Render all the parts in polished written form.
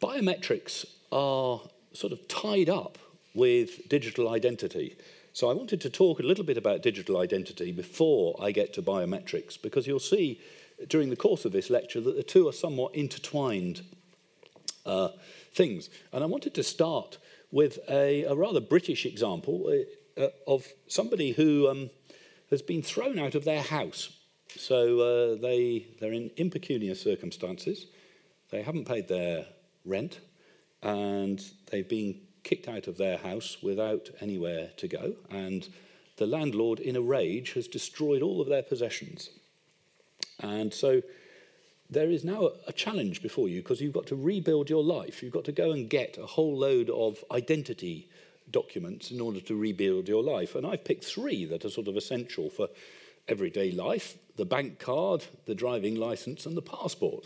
biometrics are sort of tied up with digital identity. So I wanted to talk a little bit about digital identity before I get to biometrics, because you'll see during the course of this lecture that the two are somewhat intertwined things. And I wanted to start with a rather British example of somebody who has been thrown out of their house. So they're in impecunious circumstances. They haven't paid their rent, and they've been kicked out of their house without anywhere to go. And the landlord, in a rage, has destroyed all of their possessions. And so there is now a challenge before you, because you've got to rebuild your life. You've got to go and get a whole load of identity documents in order to rebuild your life. And I've picked three that are sort of essential for everyday life: the bank card, the driving licence, and the passport.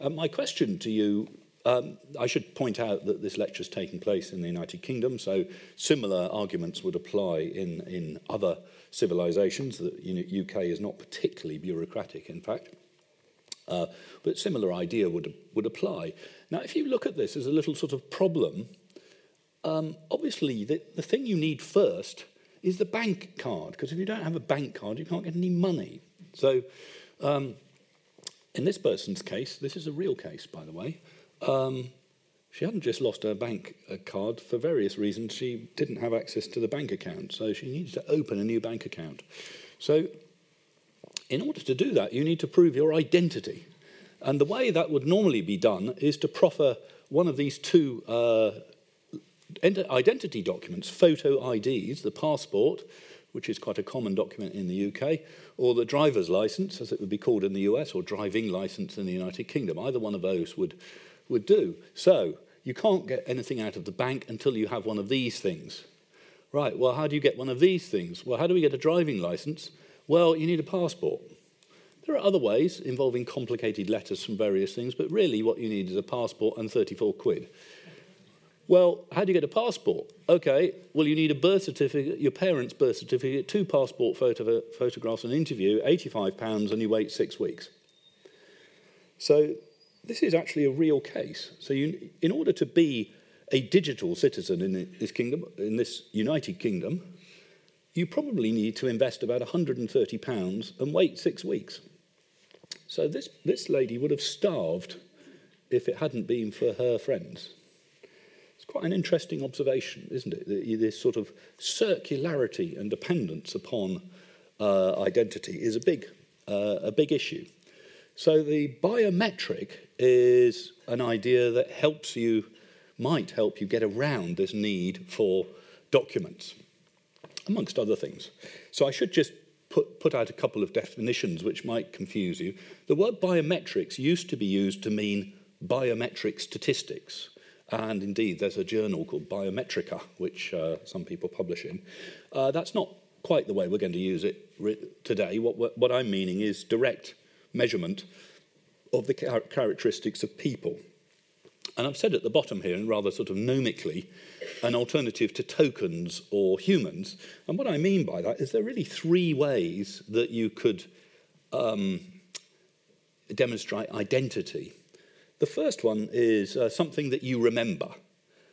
And my question to you, I should point out that this lecture's taking place in the United Kingdom, so similar arguments would apply in other civilisations. The UK is not particularly bureaucratic, in fact. But similar idea would apply. Now, if you look at this as a little sort of problem, obviously the thing you need first is the bank card, because if you don't have a bank card, you can't get any money. So in this person's case, this is a real case, by the way, she hadn't just lost her bank card. For various reasons, she didn't have access to the bank account, so she needed to open a new bank account. So in order to do that, you need to prove your identity. And the way that would normally be done is to proffer one of these two identity documents: photo IDs, the passport, which is quite a common document in the UK, or the driver's licence, as it would be called in the US, or driving licence in the United Kingdom. Either one of those would do. So you can't get anything out of the bank until you have one of these things. Right, well, how do you get one of these things? Well, how do we get a driving licence? Well, you need a passport. There are other ways involving complicated letters from various things, but really what you need is a passport and 34 quid. Well, how do you get a passport? OK, well, you need a birth certificate, your parents' birth certificate, two passport photographs, an interview, £85, and you wait 6 weeks. So this is actually a real case. So you, in order to be a digital citizen in this kingdom, in this United Kingdom, you probably need to invest about £130 and wait 6 weeks. So this lady would have starved if it hadn't been for her friends. It's quite an interesting observation, isn't it? This sort of circularity and dependence upon identity is a big issue. So the biometric is an idea that might help you get around this need for documents, amongst other things. So I should just put out a couple of definitions which might confuse you. The word biometrics used to be used to mean biometric statistics. And indeed, there's a journal called Biometrika, which some people publish in. That's not quite the way we're going to use it today. What I'm meaning is direct measurement of the characteristics of people. And I've said at the bottom here, and rather sort of gnomically, an alternative to tokens or humans. And what I mean by that is there are really three ways that you could demonstrate identity. The first one is something that you remember,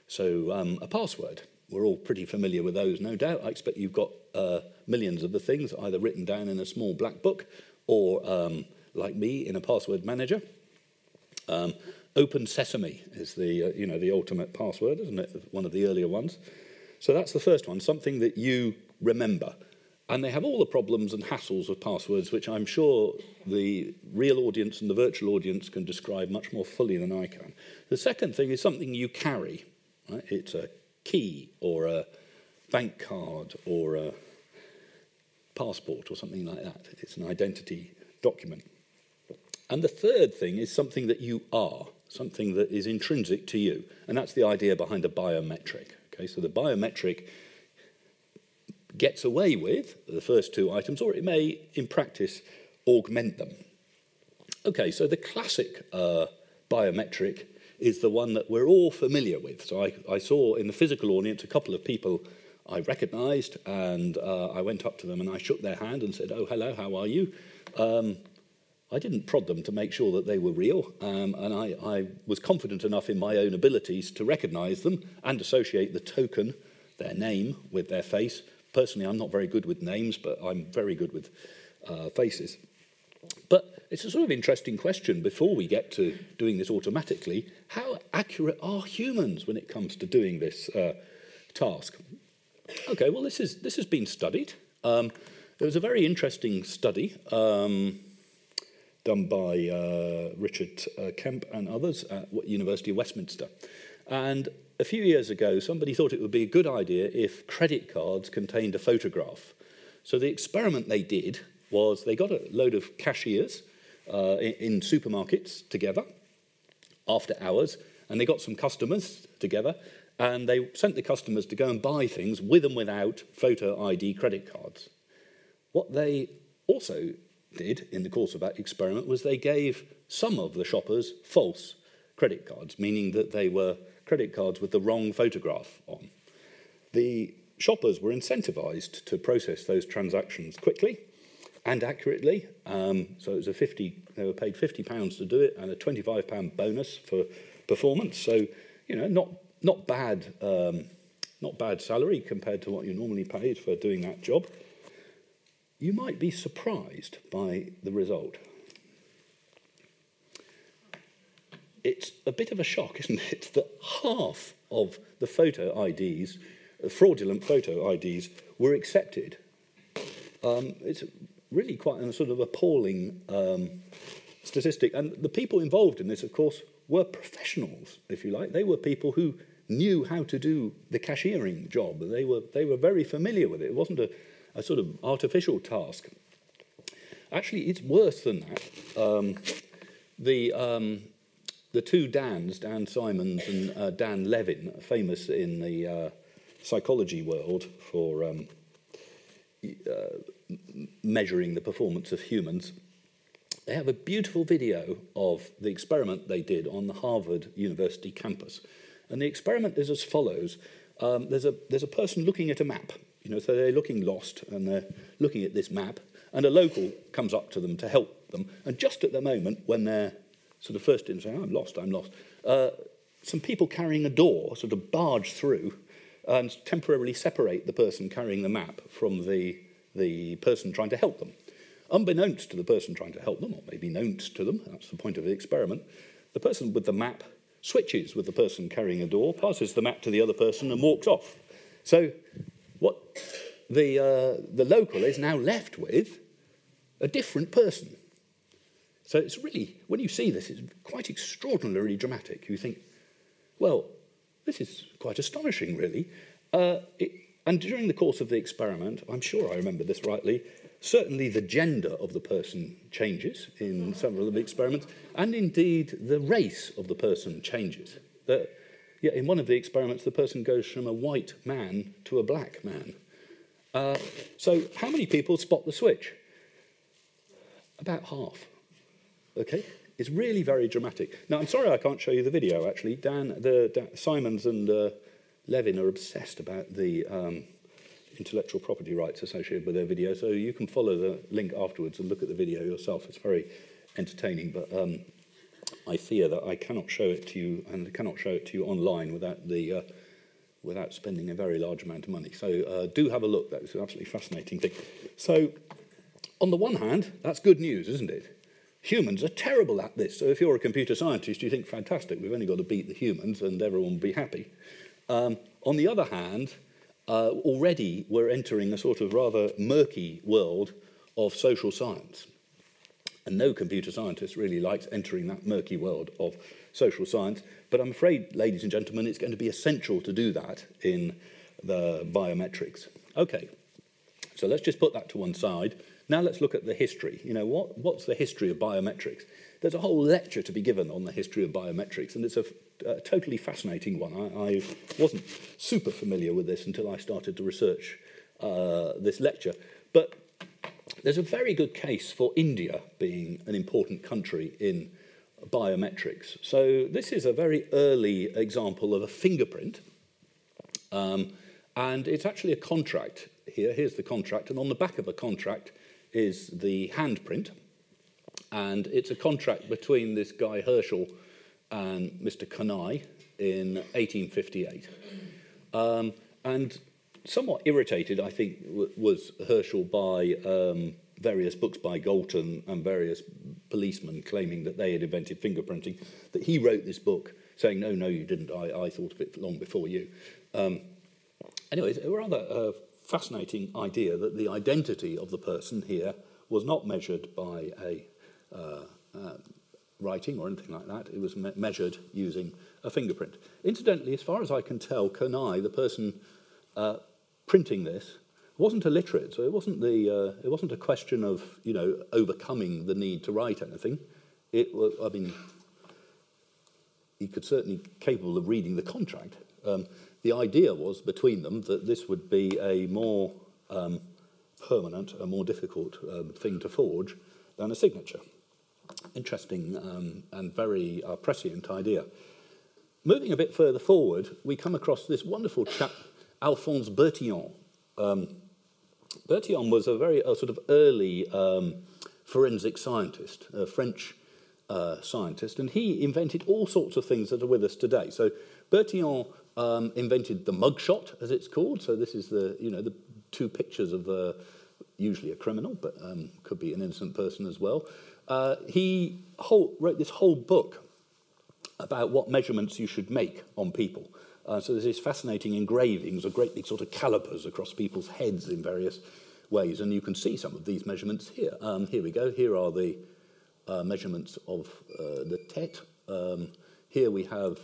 so a password. We're all pretty familiar with those, no doubt. I expect you've got millions of the things either written down in a small black book or, like me, in a password manager. Open Sesame is the ultimate password, isn't it? One of the earlier ones. So that's the first one, something that you remember. And they have all the problems and hassles of passwords, which I'm sure the real audience and the virtual audience can describe much more fully than I can. The second thing is something you carry. Right? It's a key or a bank card or a passport or something like that. It's an identity document. And the third thing is something that you are, something that is intrinsic to you. And that's the idea behind the biometric. Okay? So the biometric gets away with the first two items, or it may, in practice, augment them. Okay, so the classic biometric is the one that we're all familiar with. So I saw in the physical audience a couple of people I recognised, and I went up to them and I shook their hand and said, "Oh, hello, how are you? I didn't prod them to make sure that they were real, and I was confident enough in my own abilities to recognise them and associate the token, their name, with their face. Personally, I'm not very good with names, but I'm very good with faces. But it's a sort of interesting question before we get to doing this automatically. How accurate are humans when it comes to doing this task? Okay, well, this has been studied. There was a very interesting study done by Richard Kemp and others at University of Westminster. And a few years ago, somebody thought it would be a good idea if credit cards contained a photograph. So the experiment they did was they got a load of cashiers in supermarkets together after hours, and they got some customers together, and they sent the customers to go and buy things with and without photo ID credit cards. What they also did in the course of that experiment was they gave some of the shoppers false credit cards, meaning that they were credit cards with the wrong photograph on. The shoppers were incentivized to process those transactions quickly and accurately. So it was they were paid £50 to do it and a £25 bonus for performance. So, you know, not bad salary compared to what you're normally paid for doing that job. You might be surprised by the result. It's a bit of a shock, isn't it, that half of the photo IDs, fraudulent photo IDs, were accepted. It's really quite a sort of appalling statistic. And the people involved in this, of course, were professionals, if you like. They were people who knew how to do the cashiering job. They were very familiar with it. It wasn't a sort of artificial task. Actually, it's worse than that. The two Dans, Dan Simons and Dan Levin, famous in the psychology world for measuring the performance of humans, they have a beautiful video of the experiment they did on the Harvard University campus. And the experiment is as follows. There's a person looking at a map. You know, so they're looking lost, and they're looking at this map, and a local comes up to them to help them. And just at the moment when they're sort of first in saying, I'm lost, some people carrying a door sort of barge through and temporarily separate the person carrying the map from the person trying to help them. Unbeknownst to the person trying to help them, or maybe known to them, that's the point of the experiment, the person with the map switches with the person carrying a door, passes the map to the other person and walks off. So what the local is now left with a different person. So it's really, when you see this, it's quite extraordinarily dramatic. You think, well, this is quite astonishing, really. And during the course of the experiment, I'm sure I remember this rightly, certainly the gender of the person changes in several of the experiments, and indeed the race of the person changes. Yeah, in one of the experiments, the person goes from a white man to a black man. So how many people spot the switch? About half. Okay? It's really very dramatic. Now, I'm sorry I can't show you the video, actually. Simons and Levin are obsessed about the intellectual property rights associated with their video, so you can follow the link afterwards and look at the video yourself. It's very entertaining, but I fear that I cannot show it to you, and cannot show it to you online without the without spending a very large amount of money. So do have a look. That's an absolutely fascinating thing. So on the one hand, that's good news, isn't it? Humans are terrible at this. So if you're a computer scientist, you think, fantastic, we've only got to beat the humans and everyone will be happy. On the other hand, already we're entering a sort of rather murky world of social science. And no computer scientist really likes entering that murky world of social science. But I'm afraid, ladies and gentlemen, it's going to be essential to do that in the biometrics. OK, so let's just put that to one side. Now let's look at the history. You know, what's the history of biometrics? There's a whole lecture to be given on the history of biometrics, and it's a totally fascinating one. I wasn't super familiar with this until I started to research this lecture. But there's a very good case for India being an important country in biometrics. So this is a very early example of a fingerprint. And it's actually a contract here. Here's the contract. And on the back of a contract is the handprint. And it's a contract between this guy Herschel and Mr. Kanai in 1858. And somewhat irritated, I think, was Herschel by various books by Galton and various policemen claiming that they had invented fingerprinting, that he wrote this book saying, no, no, you didn't, I thought of it long before you. Anyway, it's a rather fascinating idea that the identity of the person here was not measured by a writing or anything like that. It was measured using a fingerprint. Incidentally, as far as I can tell, Kanai, the person printing this, wasn't illiterate, so it wasn't a question of, you know, overcoming the need to write anything. It was, I mean, he could certainly be capable of reading the contract. The idea was between them that this would be a more permanent, a more difficult thing to forge than a signature. Interesting and very prescient idea. Moving a bit further forward, we come across this wonderful chap, Alphonse Bertillon. Bertillon was a very sort of early forensic scientist, a French scientist, and he invented all sorts of things that are with us today. So Bertillon invented the mugshot, as it's called. So this is the, you know, the two pictures of usually a criminal, but could be an innocent person as well. He wrote this whole book about what measurements you should make on people. So there's these fascinating engravings of great big sort of calipers across people's heads in various ways, and you can see some of these measurements here. Here we go. Here are the measurements of the tête. Here we have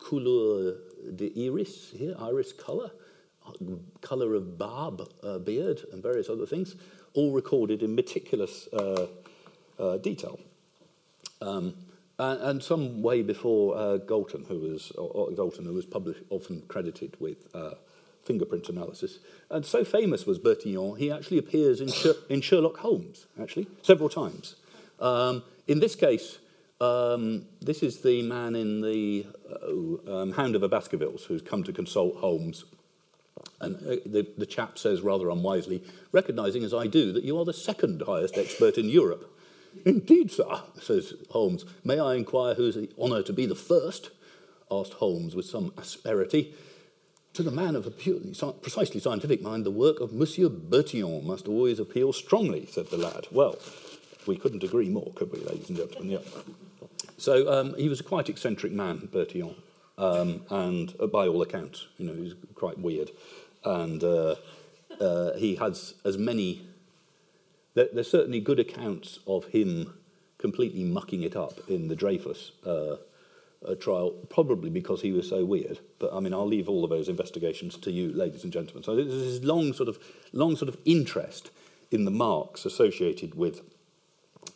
couleur d'iris, here, iris colour, colour of barb, beard, and various other things, all recorded in meticulous detail. And some way before Galton, who was often credited with fingerprint analysis. And so famous was Bertillon, he actually appears in Sherlock Holmes, actually, several times. In this case, this is the man in the Hound of the Baskervilles who's come to consult Holmes. And the chap says rather unwisely, recognising as I do that you are the second highest expert in Europe. Indeed, sir, says Holmes. May I inquire who's the honour to be the first? Asked Holmes with some asperity. To the man of a purely precisely scientific mind, the work of Monsieur Bertillon must always appeal strongly, said the lad. Well, we couldn't agree more, could we, ladies and gentlemen? Yeah. So he was a quite eccentric man, Bertillon, and by all accounts, you know, he was quite weird. And he has as many... There's certainly good accounts of him completely mucking it up in the Dreyfus trial, probably because he was so weird. But, I mean, I'll leave all of those investigations to you, ladies and gentlemen. So there's this long sort of interest in the marks associated with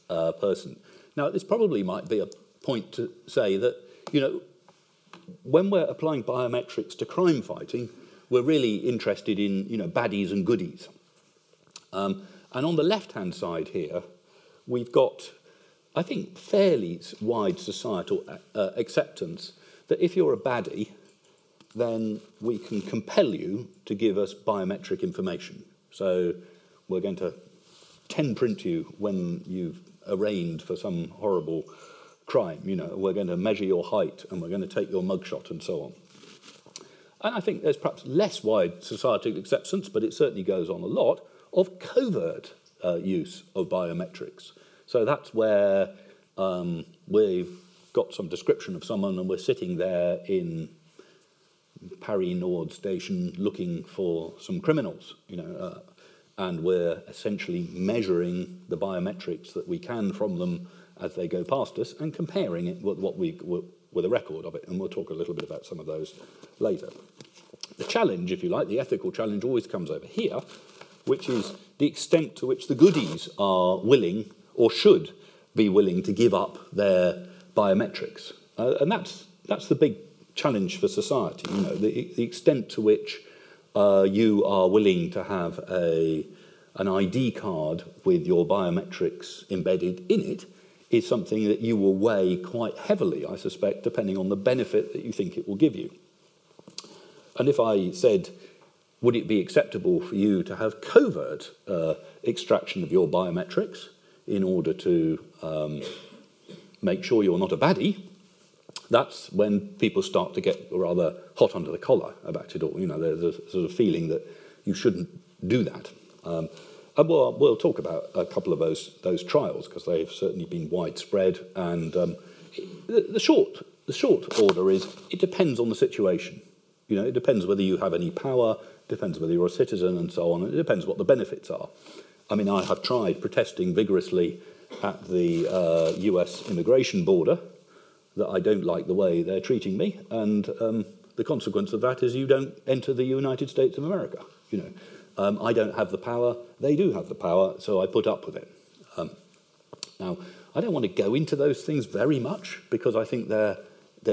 a person. Now, this probably might be a point to say that, you know, when we're applying biometrics to crime fighting, we're really interested in, you know, baddies and goodies. And on the left-hand side here, we've got, I think, fairly wide societal acceptance that if you're a baddie, then we can compel you to give us biometric information. So we're going to 10-print you when you've arraigned for some horrible crime. You know, we're going to measure your height and we're going to take your mugshot and so on. And I think there's perhaps less wide societal acceptance, but it certainly goes on a lot, of covert use of biometrics. So that's where we've got some description of someone and we're sitting there in Paris Nord station looking for some criminals, you know, and we're essentially measuring the biometrics that we can from them as they go past us and comparing it with what with a record of it, and we'll talk a little bit about some of those later. The challenge, if you like, the ethical challenge always comes over here, which is the extent to which the goodies are willing or should be willing to give up their biometrics. And that's the big challenge for society, you know, the extent to which you are willing to have an ID card with your biometrics embedded in it is something that you will weigh quite heavily, I suspect, depending on the benefit that you think it will give you. And if I said, would it be acceptable for you to have covert extraction of your biometrics? in order to make sure you're not a baddie, that's when people start to get rather hot under the collar about it all. You know, there's a sort of feeling that you shouldn't do that. And we'll talk about a couple of those trials, because they've certainly been widespread. And the short order is it depends on the situation. You know, it depends whether you have any power, depends whether you're a citizen and so on, and it depends what the benefits are. I mean, I have tried protesting vigorously at the US immigration border that I don't like the way they're treating me, and the consequence of that is you don't enter the United States of America. You know, I don't have the power, they do have the power, so I put up with it. Now, I don't want to go into those things very much, because I think they're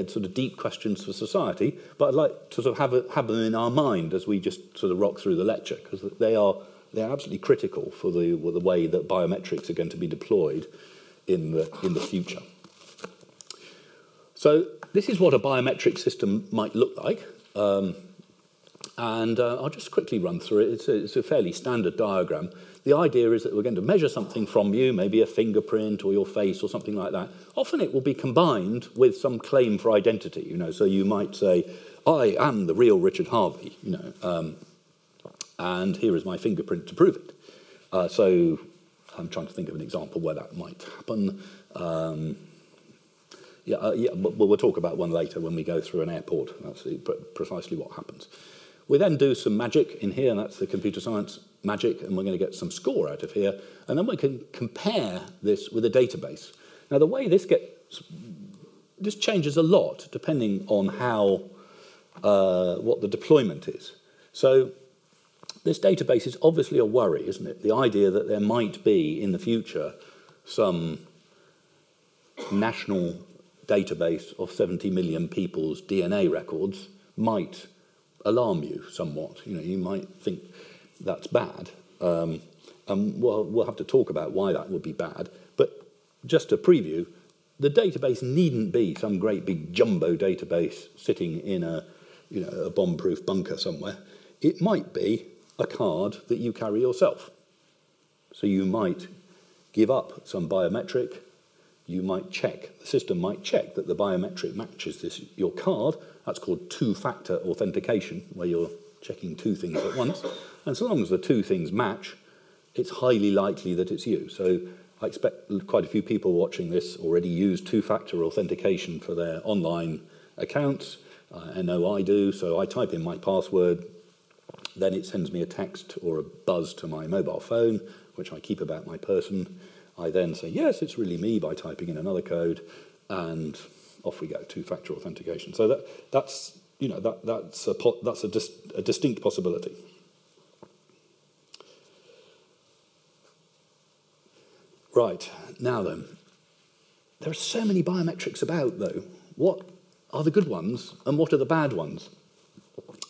sort of deep questions for society, but I'd like to sort of have them in our mind as we just sort of rock through the lecture, because they're absolutely critical for the way that biometrics are going to be deployed in the future. So this is what a biometric system might look like, and I'll just quickly run through it. It's a fairly standard diagram. The idea is that we're going to measure something from you, maybe a fingerprint or your face or something like that. Often it will be combined with some claim for identity, you know, so you might say, I am the real Richard Harvey, you know, and here is my fingerprint to prove it. So I'm trying to think of an example where that might happen. Yeah, we'll talk about one later when we go through an airport. That's precisely what happens. We then do some magic in here, and that's the computer science magic, and we're going to get some score out of here. And then we can compare this with a database. Now, the way this gets... this changes a lot depending on how... what the deployment is. So this database is obviously a worry, isn't it? The idea that there might be, in the future, some national database of 70 million people's DNA records might alarm you somewhat. You know, you might think that's bad. And we'll have to talk about why that would be bad. But just a preview, the database needn't be some great big jumbo database sitting in a bomb-proof bunker somewhere. It might be a card that you carry yourself. So you might give up some biometric. You might check, the system might check that the biometric matches this, your card. That's called two-factor authentication, where you're checking two things at once. And so long as the two things match, it's highly likely that it's you. So I expect quite a few people watching this already use two-factor authentication for their online accounts. I know I do, so I type in my password, then it sends me a text or a buzz to my mobile phone, which I keep about my person. I then say, yes, it's really me, by typing in another code, and off we go, two-factor authentication. So that's a distinct possibility. Right, now then, there are so many biometrics about, though. What are the good ones, and what are the bad ones?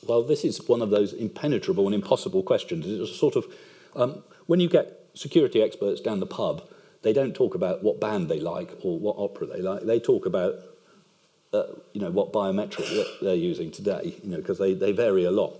Well, this is one of those impenetrable and impossible questions. It's a sort of, when you get security experts down the pub, they don't talk about what band they like or what opera they like. They talk about, what biometric they're using today, you know, because they vary a lot.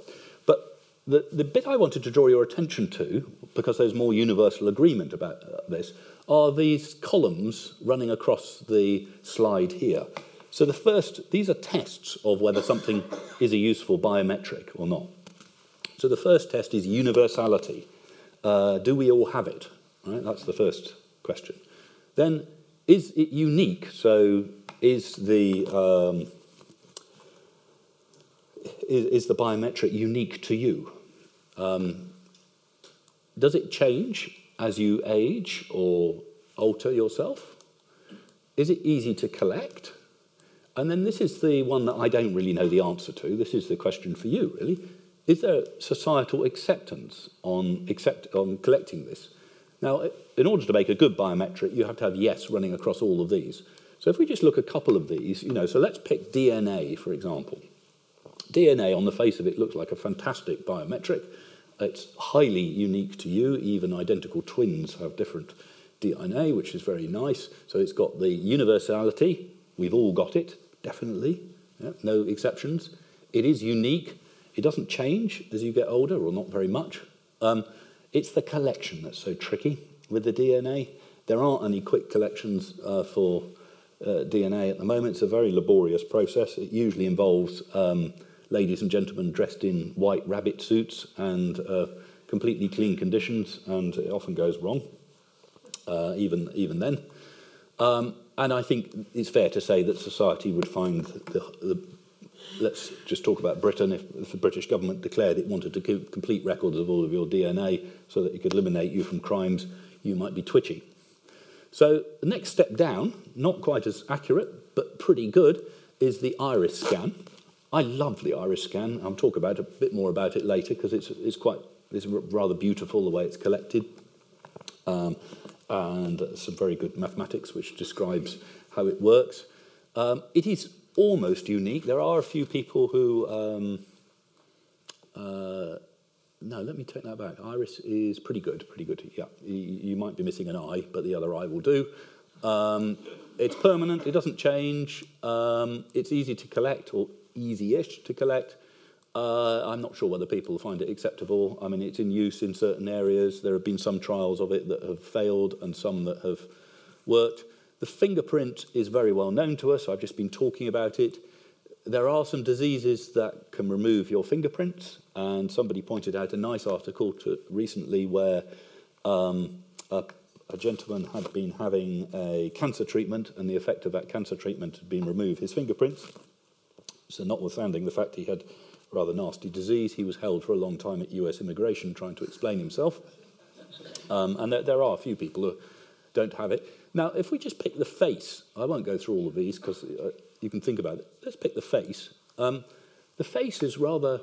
But the bit I wanted to draw your attention to, because there's more universal agreement about this, are these columns running across the slide here. So the first, these are tests of whether something is a useful biometric or not. So the first test is universality. Do we all have it? Right? That's the first question. Then, is it unique? So, is the biometric unique to you? Does it change as you age or alter yourself? Is it easy to collect? And then this is the one that I don't really know the answer to. This is the question for you, really. Is there societal acceptance on collecting this? Now, in order to make a good biometric, you have to have yes running across all of these. So if we just look a couple of these, you know, so let's pick DNA, for example. DNA, on the face of it, looks like a fantastic biometric. It's highly unique to you. Even identical twins have different DNA, which is very nice. So it's got the universality. We've all got it, definitely. Yeah, no exceptions. It is unique. It doesn't change as you get older, or not very much. It's the collection that's so tricky with the DNA. There aren't any quick collections for DNA at the moment. It's a very laborious process. It usually involves ladies and gentlemen dressed in white rabbit suits and completely clean conditions, and it often goes wrong, even then. And I think it's fair to say that society would find let's just talk about Britain. If the British government declared it wanted to keep complete records of all of your DNA so that it could eliminate you from crimes, you might be twitchy. So the next step down, not quite as accurate, but pretty good, is the iris scan. I love the iris scan. I'll talk about a bit more about it later because it's rather beautiful the way it's collected. And some very good mathematics which describes how it works. It is almost unique. There are a few people who... no, let me take that back. Iris is pretty good, yeah. You might be missing an eye, but the other eye will do. It's permanent, it doesn't change. It's easy to collect, or easy-ish to collect. I'm not sure whether people find it acceptable. I mean, it's in use in certain areas. There have been some trials of it that have failed and some that have worked. The fingerprint is very well known to us. I've just been talking about it. There are some diseases that can remove your fingerprints, and somebody pointed out a nice article recently where a gentleman had been having a cancer treatment, and the effect of that cancer treatment had been remove his fingerprints. So notwithstanding the fact he had rather nasty disease, he was held for a long time at US immigration trying to explain himself. And there are a few people who don't have it. Now, if we just pick the face, I won't go through all of these because you can think about it. Let's pick the face. The face is rather...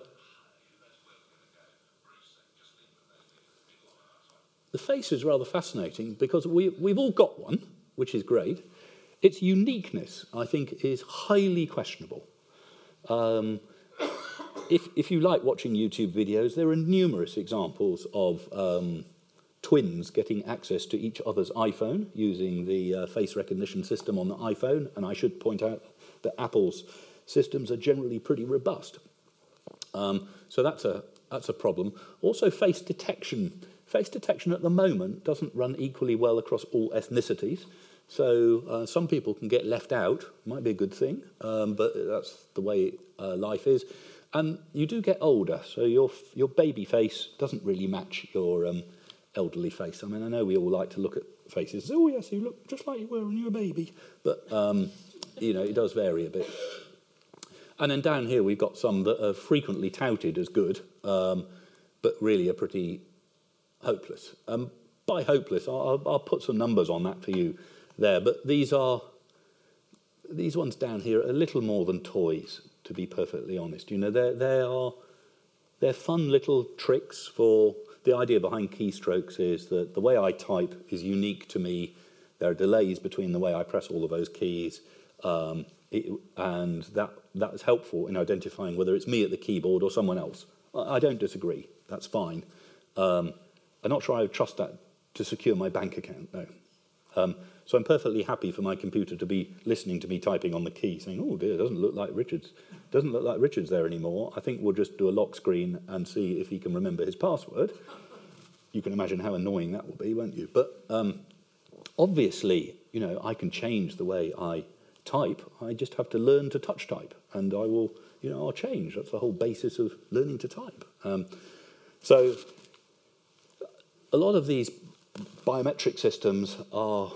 The face is rather fascinating because we've all got one, which is great. Its uniqueness, I think, is highly questionable. If you like watching YouTube videos, there are numerous examples of twins getting access to each other's iPhone using the face recognition system on the iPhone. And I should point out that Apple's systems are generally pretty robust. So that's a problem. Also, face detection. Face detection at the moment doesn't run equally well across all ethnicities. So some people can get left out. Might be a good thing, but that's the way life is. And you do get older, so your baby face doesn't really match your elderly face. I mean, I know we all like to look at faces. Oh, yes, you look just like you were when you were a baby. But, you know, it does vary a bit. And then down here we've got some that are frequently touted as good, but really are pretty hopeless. By hopeless, I'll put some numbers on that for you there. But these ones down here are a little more than toys, to be perfectly honest. You know, they're fun little tricks for... The idea behind keystrokes is that the way I type is unique to me. There are delays between the way I press all of those keys, and that is helpful in identifying whether it's me at the keyboard or someone else. I don't disagree. That's fine. I'm not sure I would trust that to secure my bank account, no. So I'm perfectly happy for my computer to be listening to me typing on the key, saying, oh dear, doesn't look like Richard's there anymore. I think we'll just do a lock screen and see if he can remember his password. You can imagine how annoying that will be, won't you? But obviously, you know, I can change the way I type. I just have to learn to touch type, and I will, you know, I'll change. That's the whole basis of learning to type. So a lot of these biometric systems are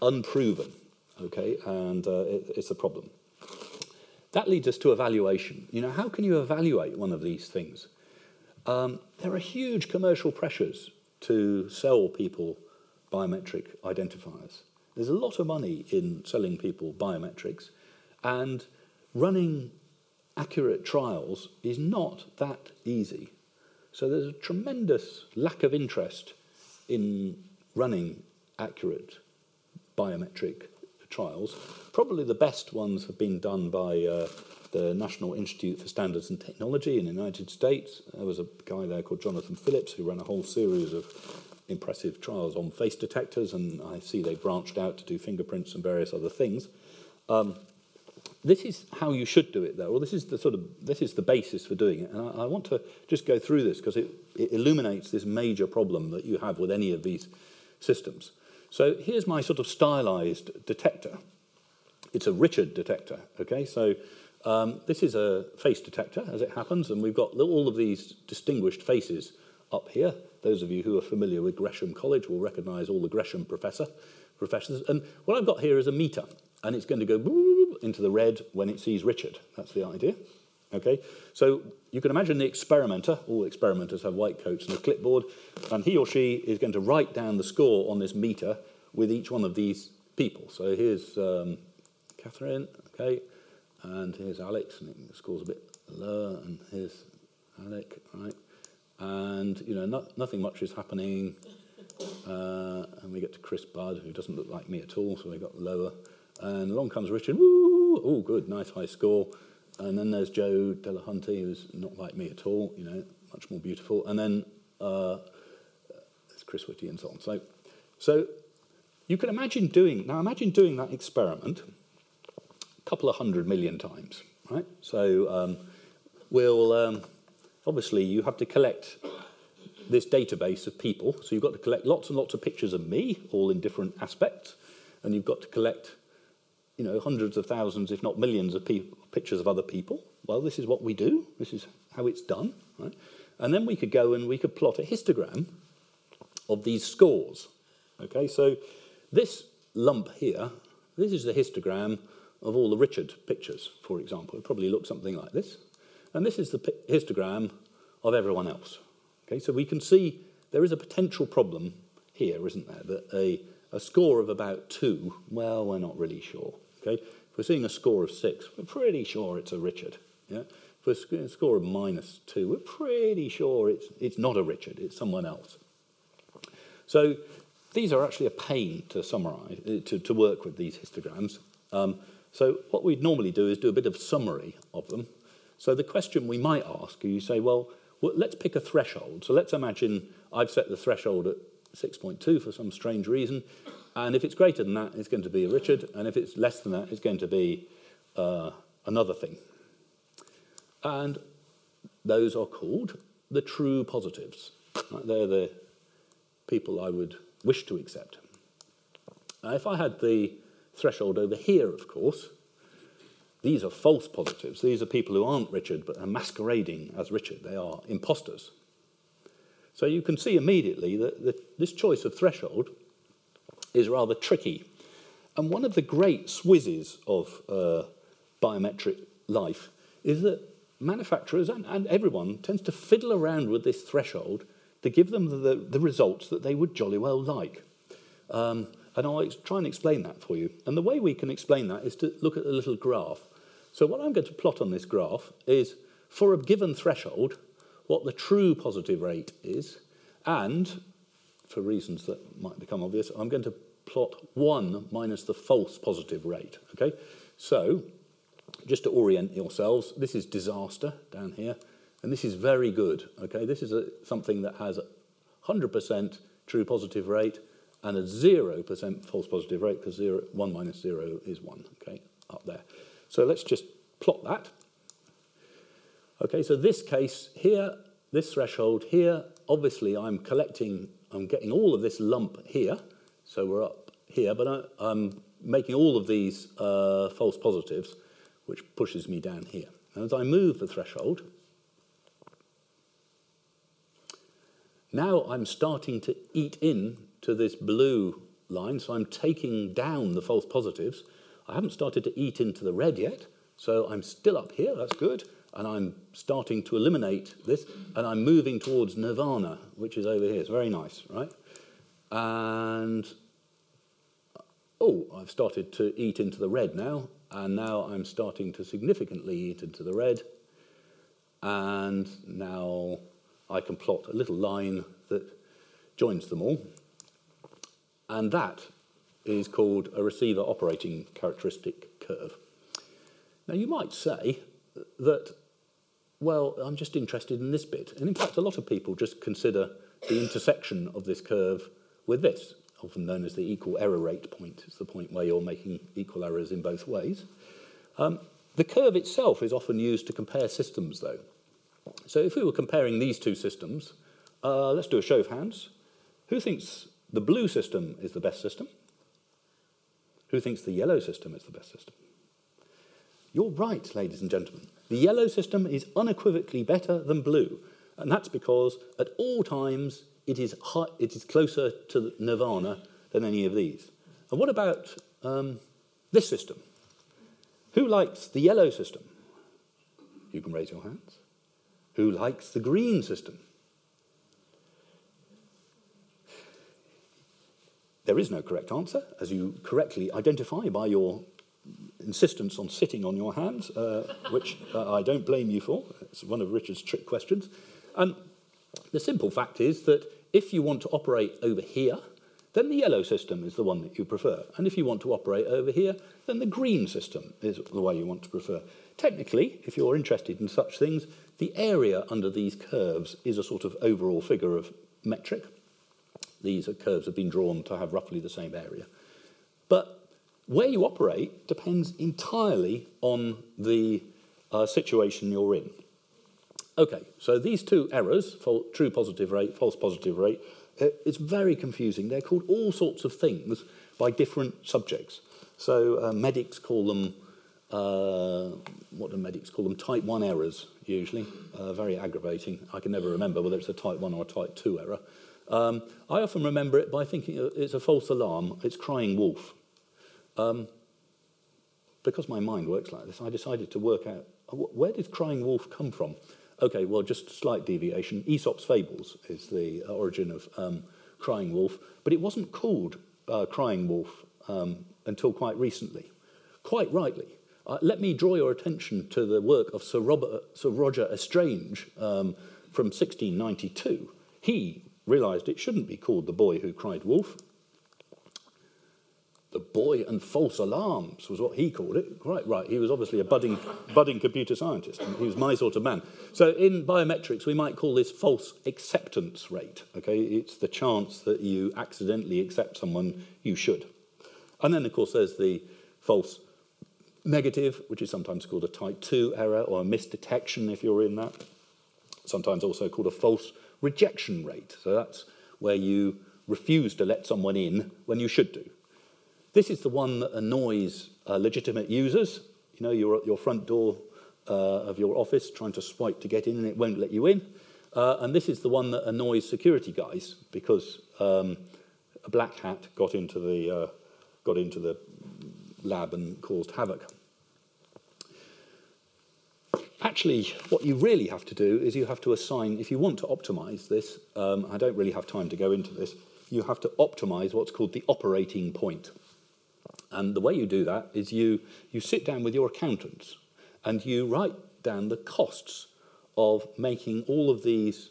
unproven, okay, and it's a problem. That leads us to evaluation. You know, how can you evaluate one of these things? There are huge commercial pressures to sell people biometric identifiers. There's a lot of money in selling people biometrics, and running accurate trials is not that easy. So there's a tremendous lack of interest in running accurate biometric trials. Probably the best ones have been done by the National Institute for Standards and Technology in the United States. There was a guy there called Jonathan Phillips who ran a whole series of impressive trials on face detectors, and I see they branched out to do fingerprints and various other things. This is how you should do it, though. Well, this is the basis for doing it, and I want to just go through this because it illuminates this major problem that you have with any of these systems. So here's my sort of stylized detector. It's a Richard detector, okay? So this is a face detector, as it happens, and we've got all of these distinguished faces up here. Those of you who are familiar with Gresham College will recognise all the Gresham professors. And what I've got here is a meter, and it's going to go into the red when it sees Richard. That's the idea. Okay, so you can imagine the experimenter, all experimenters have white coats and a clipboard, and he or she is going to write down the score on this meter with each one of these people. So here's Catherine, okay, and here's Alex, and the score's a bit lower, and here's Alec, right? And, you know, nothing much is happening. And we get to Chris Budd, who doesn't look like me at all, so we got lower. And along comes Richard, woo, oh, good, nice high score. And then there's Joe Delahunty, who's not like me at all, you know, much more beautiful. And then there's Chris Whitty and so on. So you can imagine doing, now imagine doing that experiment a couple of 100 million times, right? So obviously you have to collect this database of people. So you've got to collect lots and lots of pictures of me, all in different aspects. And you've got to collect, you know, hundreds of thousands, if not millions of pictures of other people. Well, this is what we do. This is how it's done, right? And then we could go and we could plot a histogram of these scores, okay? So this lump here, this is the histogram of all the Richard pictures, for example. It probably looks something like this. And this is the histogram of everyone else, okay? So we can see there is a potential problem here, isn't there, that a score of about 2, well, we're not really sure, okay? If we're seeing a score of 6, we're pretty sure it's a Richard. Yeah? If we're a score of -2, we're pretty sure it's not a Richard, it's someone else. So these are actually a pain to summarise, to work with these histograms. So what we'd normally do is do a bit of summary of them. So the question we might ask, you say, well, let's pick a threshold. So let's imagine I've set the threshold at 6.2 for some strange reason, and if it's greater than that, it's going to be a Richard, and if it's less than that, it's going to be another thing. And those are called the true positives. They're the people I would wish to accept. Now, if I had the threshold over here, of course, these are false positives. These are people who aren't Richard but are masquerading as Richard. They are imposters. So you can see immediately that this choice of threshold is rather tricky. And one of the great swizzes of biometric life is that manufacturers and everyone tends to fiddle around with this threshold to give them the results that they would jolly well like. And I'll try and explain that for you. And the way we can explain that is to look at a little graph. So what I'm going to plot on this graph is, for a given threshold, what the true positive rate is, and, for reasons that might become obvious, I'm going to plot 1 minus the false positive rate, okay? So, just to orient yourselves, this is disaster down here, and this is very good, okay? This is something that has 100% true positive rate and a 0% false positive rate, because 1 minus 0 is 1, okay, up there. So let's just plot that. Okay, so this case here, this threshold here, obviously I'm getting all of this lump here, so we're up here, but I'm making all of these false positives, which pushes me down here. And as I move the threshold, now I'm starting to eat in to this blue line, so I'm taking down the false positives. I haven't started to eat into the red yet, so I'm still up here, that's good. And I'm starting to eliminate this, and I'm moving towards nirvana, which is over here. It's very nice, right? And, oh, I've started to eat into the red now, and now I'm starting to significantly eat into the red, and now I can plot a little line that joins them all, and that is called a receiver operating characteristic curve. Now, you might say that, well, I'm just interested in this bit. And in fact, a lot of people just consider the intersection of this curve with this, often known as the equal error rate point. It's the point where you're making equal errors in both ways. The curve itself is often used to compare systems, though. So if we were comparing these two systems, let's do a show of hands. Who thinks the blue system is the best system? Who thinks the yellow system is the best system? You're right, ladies and gentlemen. The yellow system is unequivocally better than blue, and that's because at all times it is closer to nirvana than any of these. And what about this system? Who likes the yellow system? You can raise your hands. Who likes the green system? There is no correct answer, as you correctly identify by your insistence on sitting on your hands, which I don't blame you for. It's one of Richard's trick questions. And the simple fact is that if you want to operate over here, then the yellow system is the one that you prefer. And if you want to operate over here, then the green system is the way you want to prefer. Technically, if you're interested in such things, the area under these curves is a sort of overall figure of metric. These curves have been drawn to have roughly the same area. But where you operate depends entirely on the situation you're in. Okay, so these two errors, true positive rate, false positive rate, it's very confusing. They're called all sorts of things by different subjects. So medics call them, what do medics call them? Type 1 errors, usually. Very aggravating. I can never remember whether it's a type 1 or a type 2 error. I often remember it by thinking it's a false alarm. It's crying wolf. Because my mind works like this, I decided to work out, where did crying wolf come from? Okay, well, just a slight deviation. Aesop's Fables is the origin of crying wolf, but it wasn't called crying wolf until quite recently. Quite rightly. Let me draw your attention to the work of Sir Roger Estrange from 1692. He realised it shouldn't be called The Boy Who Cried Wolf. The Boy and False Alarms was what he called it. Quite right. He was obviously a budding computer scientist. And he was my sort of man. So in biometrics, we might call this false acceptance rate. Okay, it's the chance that you accidentally accept someone you should. And then, of course, there's the false negative, which is sometimes called a type 2 error or a misdetection if you're in that. Sometimes also called a false rejection rate. So that's where you refuse to let someone in when you should do. This is the one that annoys legitimate users. You know, you're at your front door of your office trying to swipe to get in and it won't let you in. And this is the one that annoys security guys because a black hat got into the lab and caused havoc. Actually, what you really have to do is you have to assign, if you want to optimize this, I don't really have time to go into this, you have to optimize what's called the operating point. And the way you do that is you sit down with your accountants and you write down the costs of making all of these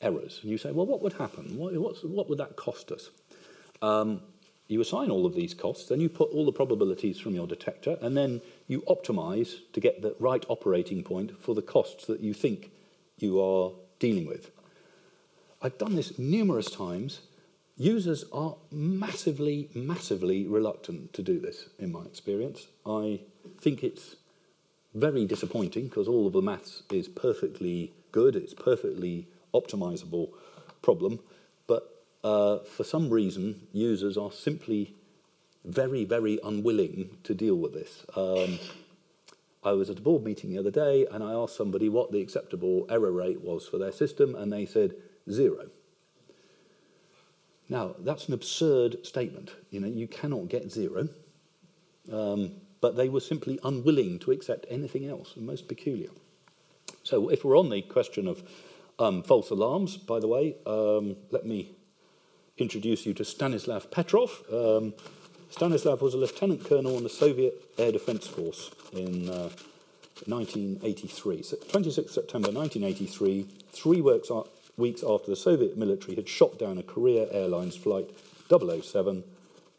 errors. And you say, well, what would happen? What would that cost us? You assign all of these costs, then you put all the probabilities from your detector, and then you optimize to get the right operating point for the costs that you think you are dealing with. I've done this numerous times. Users are massively, massively reluctant to do this, in my experience. I think it's very disappointing because all of the maths is perfectly good, it's perfectly optimizable problem, but for some reason, users are simply very, very unwilling to deal with this. I was at a board meeting the other day and I asked somebody what the acceptable error rate was for their system and they said 0. Now, that's an absurd statement. You know, you cannot get 0. But they were simply unwilling to accept anything else, most peculiar. So if we're on the question of false alarms, by the way, let me introduce you to Stanislav Petrov. Stanislav was a lieutenant colonel in the Soviet Air Defence Force in 1983. So 26 September 1983, 3 weeks after the Soviet military had shot down a Korea Airlines flight 007,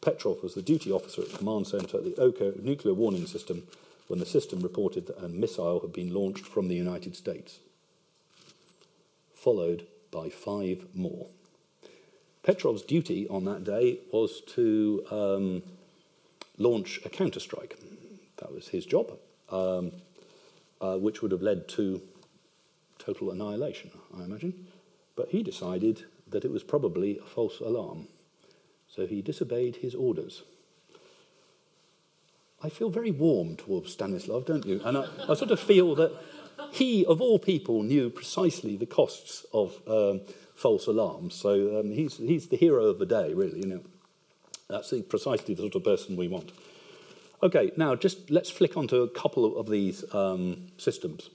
Petrov was the duty officer at the command centre at the Oko nuclear warning system when the system reported that a missile had been launched from the United States, followed by 5 more. Petrov's duty on that day was to launch a counterstrike. That was his job, which would have led to total annihilation, I imagine. But he decided that it was probably a false alarm so he disobeyed his orders. I feel very warm towards Stanislav, don't you? And I sort of feel that he, of all people, knew precisely the costs of false alarms. So he's the hero of the day, really, you know. That's precisely the sort of person we want. Okay, now just let's flick onto a couple of these systems.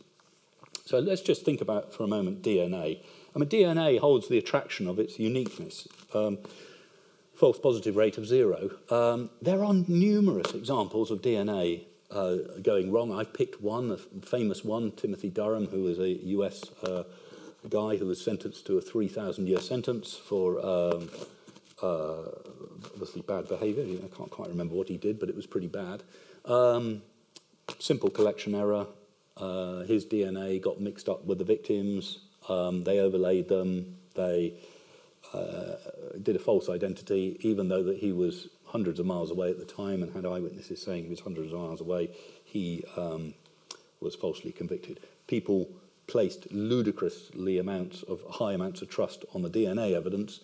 So let's just think about, for a moment, DNA. I mean, DNA holds the attraction of its uniqueness. False positive rate of 0. There are numerous examples of DNA going wrong. I've picked one, a famous one, Timothy Durham, who was a US guy who was sentenced to a 3,000-year sentence for obviously bad behaviour. I can't quite remember what he did, but it was pretty bad. Simple collection error. His DNA got mixed up with the victims. They overlaid them. They did a false identity, even though that he was hundreds of miles away at the time and had eyewitnesses saying he was hundreds of miles away. He was falsely convicted. People placed ludicrously high amounts of trust on the DNA evidence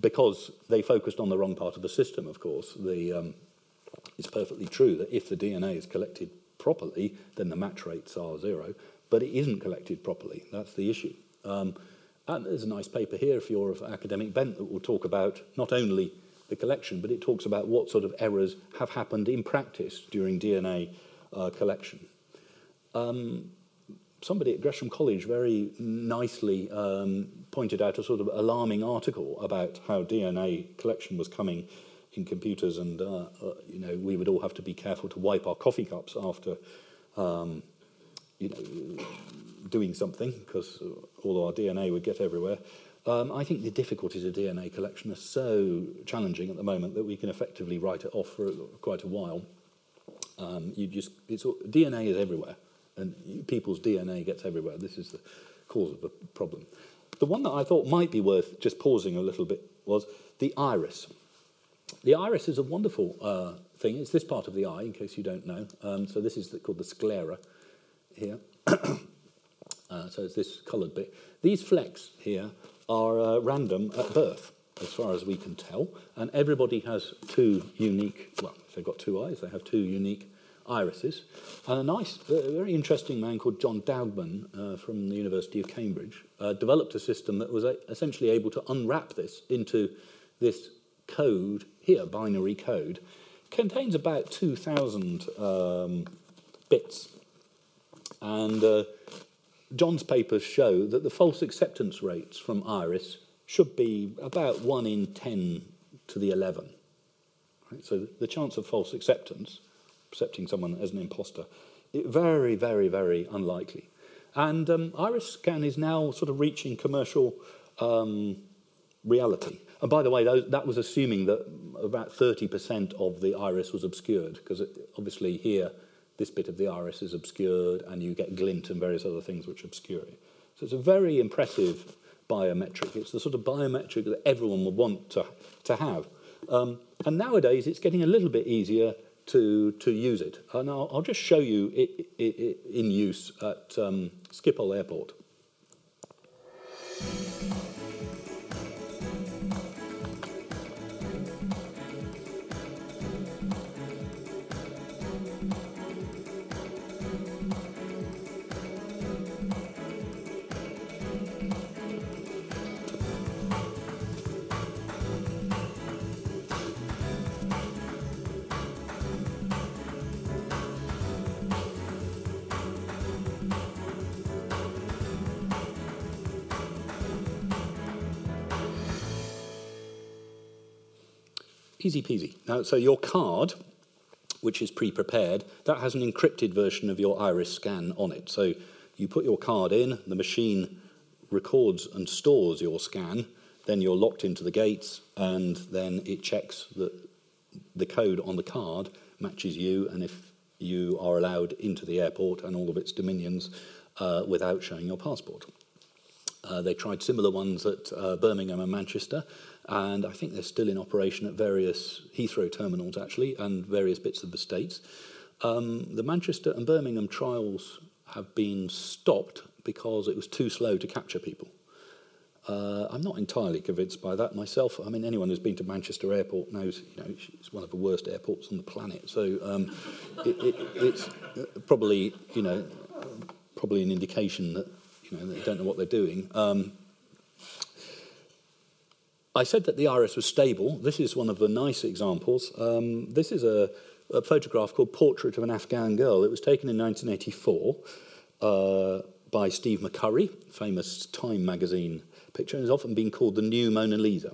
because they focused on the wrong part of the system, of course. It's perfectly true that if the DNA is collected properly, then the match rates are 0, but it isn't collected properly. That's the issue. And there's a nice paper here, if you're of academic bent, that will talk about not only the collection, but it talks about what sort of errors have happened in practice during DNA collection. Somebody at Gresham College very nicely pointed out a sort of alarming article about how DNA collection was coming in computers, and you know, we would all have to be careful to wipe our coffee cups after you know, doing something, because all our DNA would get everywhere. I think the difficulties of DNA collection are so challenging at the moment that we can effectively write it off for quite a while. DNA is everywhere, and people's DNA gets everywhere. This is the cause of the problem. The one that I thought might be worth just pausing a little bit was the iris. The iris is a wonderful thing. It's this part of the eye, in case you don't know. So this is called the sclera here. So it's this coloured bit. These flecks here are random at birth, as far as we can tell, and everybody has two unique, well, if they've got two eyes, they have two unique irises. And a nice, very interesting man called John Daugman from the University of Cambridge developed a system that was essentially able to unwrap this into this code here, binary code. Contains about 2,000 bits. And John's papers show that the false acceptance rates from iris should be about 1 in 10 to the 11. Right? So the chance of false acceptance, accepting someone as an imposter, is very, very, very unlikely. And iris scan is now sort of reaching commercial reality. And by the way, that was assuming that about 30% of the iris was obscured, because obviously here, this bit of the iris is obscured, and you get glint and various other things which obscure it. So it's a very impressive biometric. It's the sort of biometric that everyone would want to have. And nowadays, it's getting a little bit easier to use it. And I'll just show you it in use at Schiphol Airport. Easy peasy. Now, so your card, which is pre-prepared, that has an encrypted version of your iris scan on it. So you put your card in, the machine records and stores your scan, then you're locked into the gates, and then it checks that the code on the card matches you, and if you are allowed into the airport and all of its dominions without showing your passport. They tried similar ones at Birmingham and Manchester, and I think they're still in operation at various Heathrow terminals, actually, and various bits of the States. The Manchester and Birmingham trials have been stopped because it was too slow to capture people. I'm not entirely convinced by that myself. I mean, anyone who's been to Manchester Airport knows, you know, it's one of the worst airports on the planet. So it's probably, you know, probably an indication that, you know, they don't know what they're doing. I said that the iris was stable. This is one of the nice examples. This is a photograph called Portrait of an Afghan Girl. It was taken in 1984 by Steve McCurry, famous Time magazine picture, and has often been called the new Mona Lisa.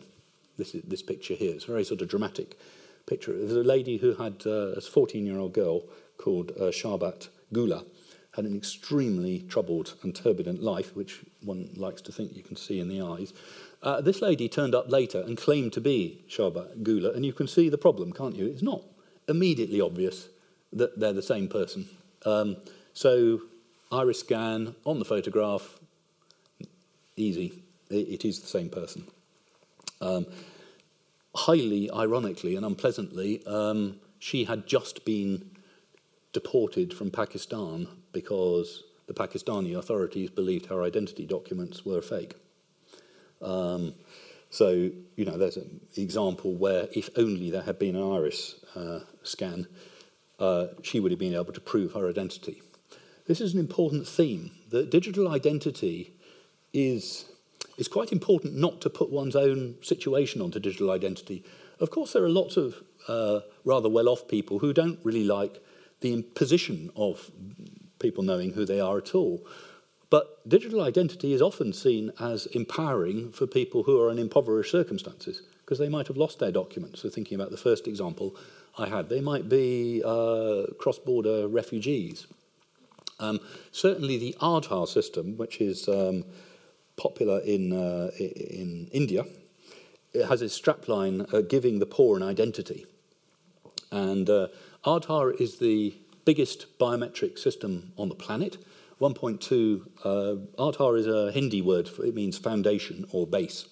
This is this picture here. It's a very sort of dramatic picture. There's a lady who had a 14-year-old girl called Sharbat Gula, had an extremely troubled and turbulent life, which one likes to think you can see in the eyes. This lady turned up later and claimed to be Sharbat Gula, and you can see the problem, can't you? It's not immediately obvious that they're the same person. So iris scan on the photograph, easy. It is the same person. Highly ironically and unpleasantly, she had just been deported from Pakistan because the Pakistani authorities believed her identity documents were fake. So, you know, there's an example where if only there had been an iris scan, she would have been able to prove her identity. This is an important theme, that digital identity is... It's quite important not to put one's own situation onto digital identity. Of course, there are lots of rather well-off people who don't really like the imposition of people knowing who they are at all. But digital identity is often seen as empowering for people who are in impoverished circumstances, because they might have lost their documents. So thinking about the first example I had, they might be cross-border refugees. Certainly the Aadhaar system, which is popular in India, it has a strapline giving the poor an identity. And Aadhaar is the biggest biometric system on the planet. 1.2, Aadhaar is a Hindi word, it means foundation or base,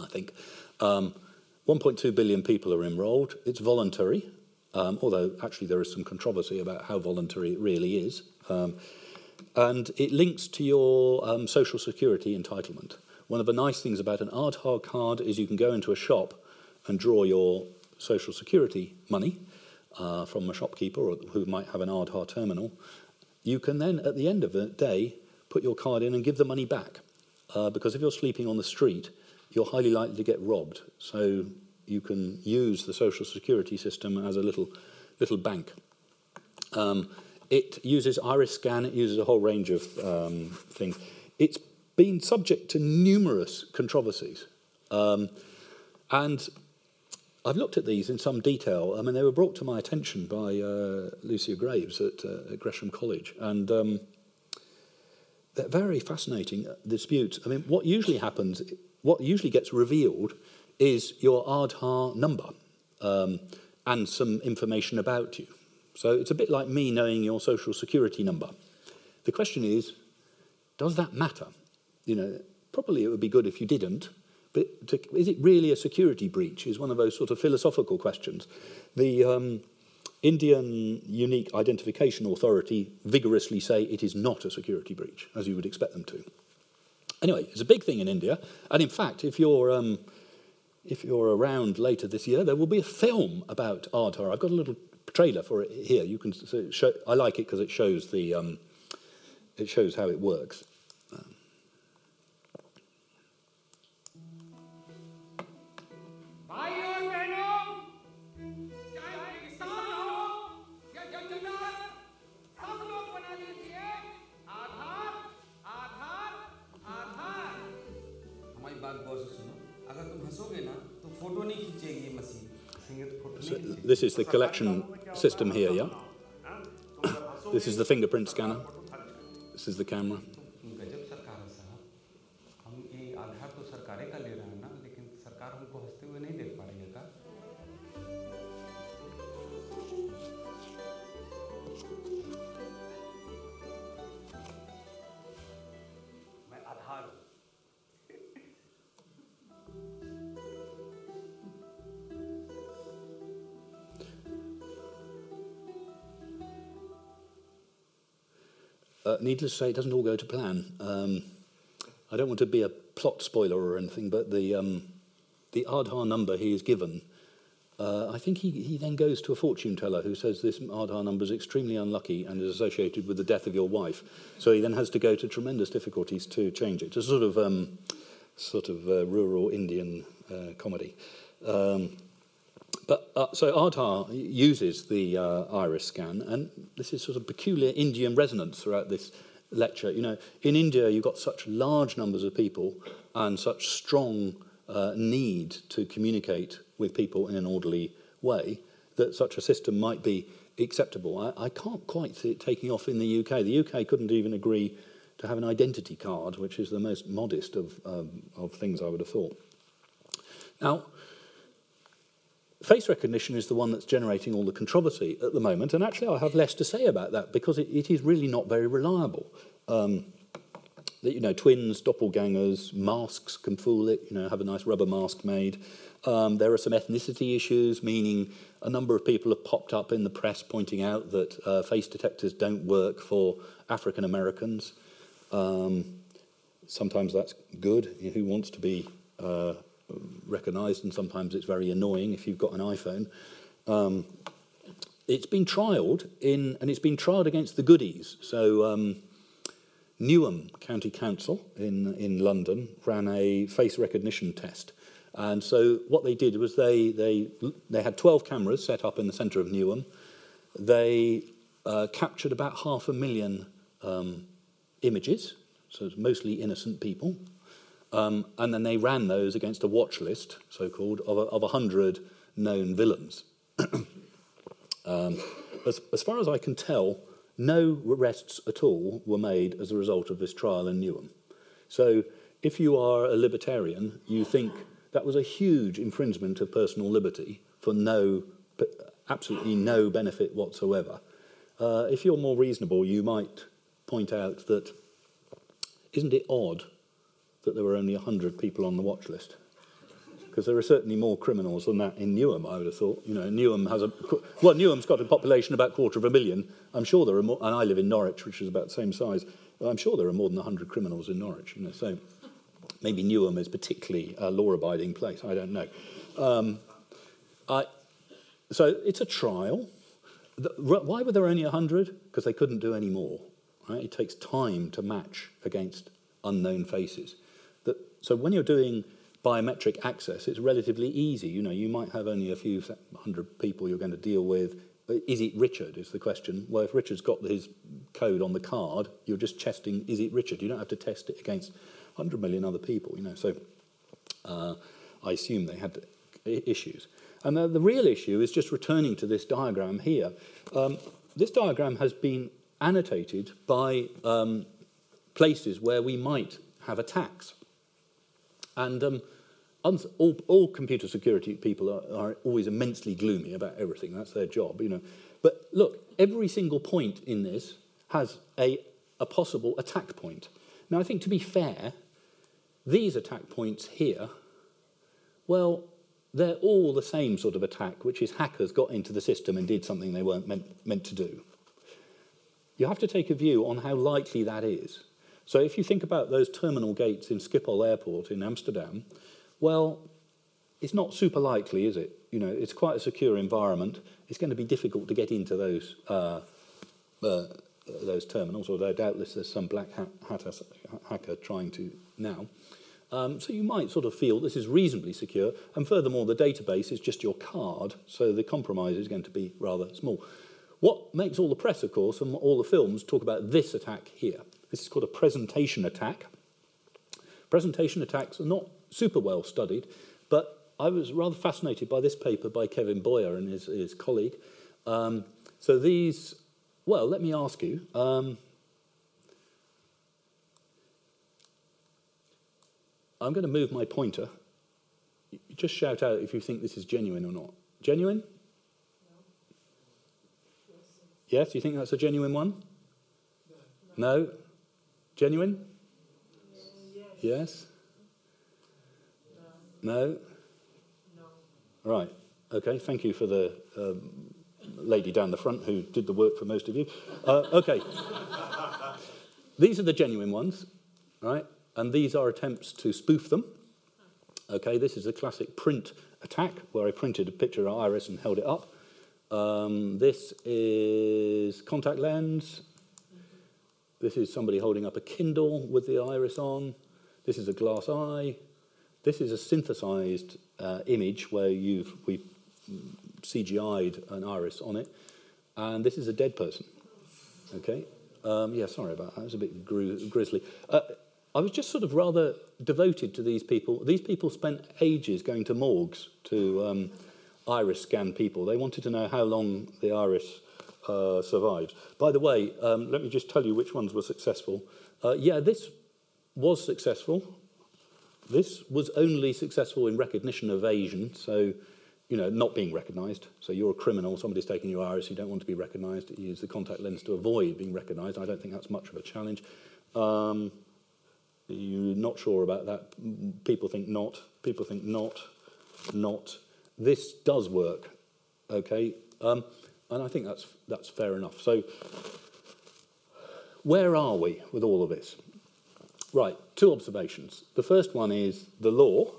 I think. 1.2 billion people are enrolled. It's voluntary, although actually there is some controversy about how voluntary it really is. And it links to your social security entitlement. One of the nice things about an Aadhaar card is you can go into a shop and draw your social security money from a shopkeeper or who might have an Aadhaar terminal. You can then, at the end of the day, put your card in and give the money back. Because if you're sleeping on the street, you're highly likely to get robbed. So you can use the social security system as a little bank. It uses iris scan. It uses a whole range of things. It's been subject to numerous controversies. And I've looked at these in some detail. I mean, they were brought to my attention by Lucia Graves at Gresham College. And they're very fascinating disputes. I mean, what usually happens, what usually gets revealed is your Aadhaar number and some information about you. So it's a bit like me knowing your social security number. The question is, does that matter? You know, probably it would be good if you didn't. But is it really a security breach is one of those sort of philosophical questions. The Indian Unique Identification Authority vigorously say it is not a security breach, as you would expect them to. Anyway, it's a big thing in India. And in fact, if you're around later this year, there will be a film about Aadhaar. I've got a little trailer for it here. You can show, I like it because it shows the it shows how it works. So this is the collection system here, yeah? This is the fingerprint scanner. This is the camera. Needless to say, it doesn't all go to plan. I don't want to be a plot spoiler or anything, but the Aadhaar number he is given, I think he then goes to a fortune teller who says this Aadhaar number is extremely unlucky and is associated with the death of your wife. So he then has to go to tremendous difficulties to change it. It's a sort of rural Indian comedy. So Aadhaar uses the iris scan, and this is sort of peculiar Indian resonance throughout this lecture. You know, in India, you've got such large numbers of people and such strong need to communicate with people in an orderly way that such a system might be acceptable. I can't quite see it taking off in the UK. The UK couldn't even agree to have an identity card, which is the most modest of things I would have thought. Now, face recognition is the one that's generating all the controversy at the moment, and actually I have less to say about that because it is really not very reliable. You know, twins, doppelgangers, masks can fool it, you know, have a nice rubber mask made. There are some ethnicity issues, meaning a number of people have popped up in the press pointing out that face detectors don't work for African Americans. Sometimes that's good. You know, who wants to be recognised, and sometimes it's very annoying if you've got an iPhone. It's been trialled against the goodies. So Newham County Council in London ran a face recognition test, and so what they did was they had 12 cameras set up in the centre of Newham. They captured about 500,000 images, so it's mostly innocent people. And then they ran those against a watch list, so-called, of 100 known villains. As far as I can tell, no arrests at all were made as a result of this trial in Newham. So if you are a libertarian, you think that was a huge infringement of personal liberty for absolutely no benefit whatsoever. If you're more reasonable, you might point out that, isn't it odd that there were only 100 people on the watch list? Because there are certainly more criminals than that in Newham, I would have thought. You know, Newham has Newham's got a population about 250,000. I'm sure there are more, and I live in Norwich, which is about the same size. I'm sure there are more than 100 criminals in Norwich, you know, so maybe Newham is particularly a law-abiding place, I don't know. So it's a trial. Why were there only 100? Because they couldn't do any more, right? It takes time to match against unknown faces. So when you're doing biometric access, it's relatively easy. You know, you might have only a few hundred people you're going to deal with. Is it Richard is the question. Well, if Richard's got his code on the card, you're just testing, is it Richard? You don't have to test it against 100 million other people, you know. So I assume they had issues. And the real issue is just returning to this diagram here. This diagram has been annotated by places where we might have attacks. And all computer security people are always immensely gloomy about everything. That's their job, you know. But look, every single point in this has a possible attack point. Now, I think, to be fair, these attack points here, well, they're all the same sort of attack, which is hackers got into the system and did something they weren't meant to do. You have to take a view on how likely that is. So if you think about those terminal gates in Schiphol Airport in Amsterdam, well, it's not super likely, is it? You know, it's quite a secure environment. It's going to be difficult to get into those terminals, although doubtless there's some black hacker trying to now. So you might sort of feel this is reasonably secure, and furthermore, the database is just your card, so the compromise is going to be rather small. What makes all the press, of course, and all the films talk about this attack here. This is called a presentation attack. Presentation attacks are not super well studied, but I was rather fascinated by this paper by Kevin Boyer and his colleague. So these, well, let me ask you, I'm going to move my pointer. You just shout out if you think this is genuine or not. Genuine? No. Yes, you think that's a genuine one? No? Genuine? Yes. Yes? No? No. Right. Okay, thank you for the lady down the front who did the work for most of you. Okay. These are the genuine ones, right? and these are attempts to spoof them. Okay, this is a classic print attack, where I printed a picture of iris and held it up. This is contact lens. This is somebody holding up a Kindle with the iris on. This is a glass eye. This is a synthesized image where we've CGI'd an iris on it. And this is a dead person. Okay. Yeah, sorry about that. It was a bit grisly. I was just sort of rather devoted to these people. These people spent ages going to morgues to iris scan people. They wanted to know how long the iris survives. By the way, let me just tell you which ones were successful. Yeah, this was successful. This was only successful in recognition evasion, so, you know, not being recognised. So you're a criminal, somebody's taking your iris, you don't want to be recognised, you use the contact lens to avoid being recognised. I don't think that's much of a challenge. You're not sure about that. People think not. This does work, okay? And I think that's fair enough. So where are we with all of this? Right, two observations. The first one is the law.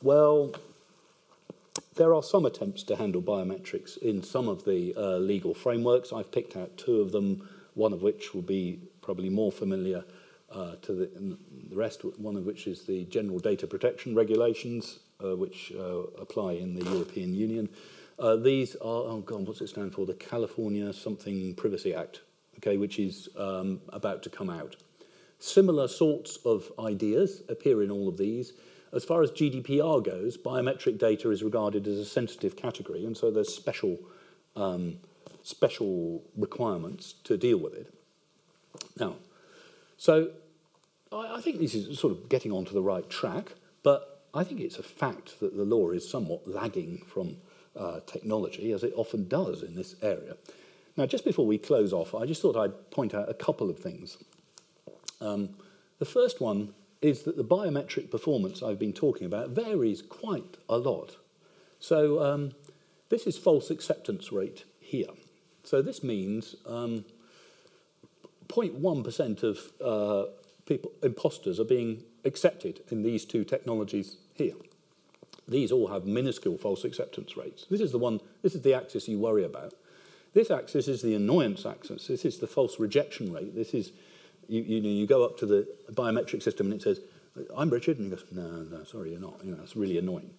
Well, there are some attempts to handle biometrics in some of the legal frameworks. I've picked out two of them, one of which will be probably more familiar to the rest, one of which is the General Data Protection Regulations, which apply in the European Union. These are, oh God, what's it stand for? The California something Privacy Act, okay, which is about to come out. Similar sorts of ideas appear in all of these. As far as GDPR goes, biometric data is regarded as a sensitive category, and so there's special requirements to deal with it. Now, so I think this is sort of getting onto the right track, but I think it's a fact that the law is somewhat lagging from technology, as it often does in this area. Now, just before we close off, I just thought I'd point out a couple of things. The first one is that the biometric performance I've been talking about varies quite a lot. So this is false acceptance rate here. So this means 0.1% of imposters are being accepted in these two technologies here. These all have minuscule false acceptance rates. This is the one, this is the axis you worry about. This axis is the annoyance axis. This is the false rejection rate. This is You go up to the biometric system and it says, "I'm Richard," and he goes, no, sorry, you're not. You know, it's really annoying.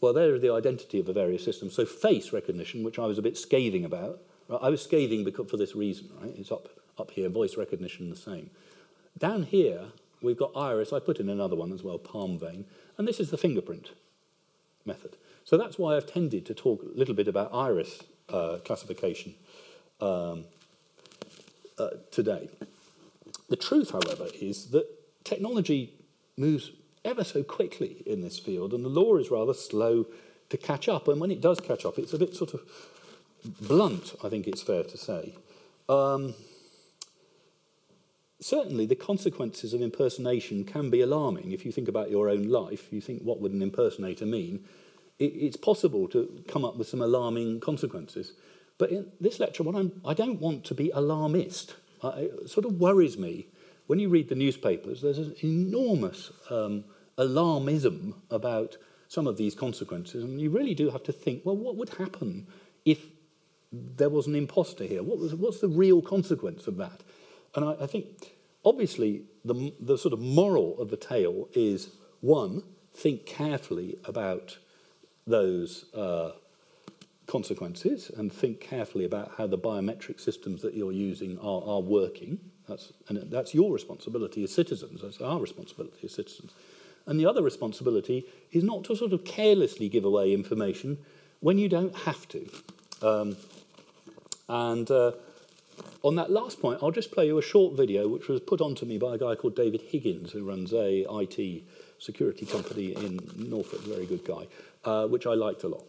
Well, there is the identity of the various systems. So face recognition, which I was a bit scathing about, right? I was scathing because for this reason, right? It's up here. Voice recognition, the same. Down here, we've got iris. I put in another one as well, palm vein, and this is the fingerprint method. So that's why I've tended to talk a little bit about iris classification. Today. The truth, however, is that technology moves ever so quickly in this field, and the law is rather slow to catch up, and when it does catch up, it's a bit sort of blunt, I think it's fair to say. Certainly, the consequences of impersonation can be alarming. If you think about your own life, you think, what would an impersonator mean? It's possible to come up with some alarming consequences. But in this lecture, I don't want to be alarmist. It sort of worries me. When you read the newspapers, there's an enormous alarmism about some of these consequences. And you really do have to think, well, what would happen if there was an imposter here? What's the real consequence of that? And I think, obviously, the sort of moral of the tale is, one, think carefully about those consequences and think carefully about how the biometric systems that you're using are working. That's your responsibility as citizens. That's our responsibility as citizens. And the other responsibility is not to sort of carelessly give away information when you don't have to. On that last point, I'll just play you a short video which was put onto me by a guy called David Higgins, who runs a IT security company in Norfolk, very good guy, which I liked a lot.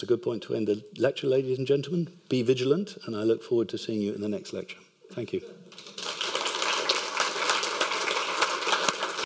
That's a good point to end the lecture, ladies and gentlemen. Be vigilant, and I look forward to seeing you in the next lecture. Thank you.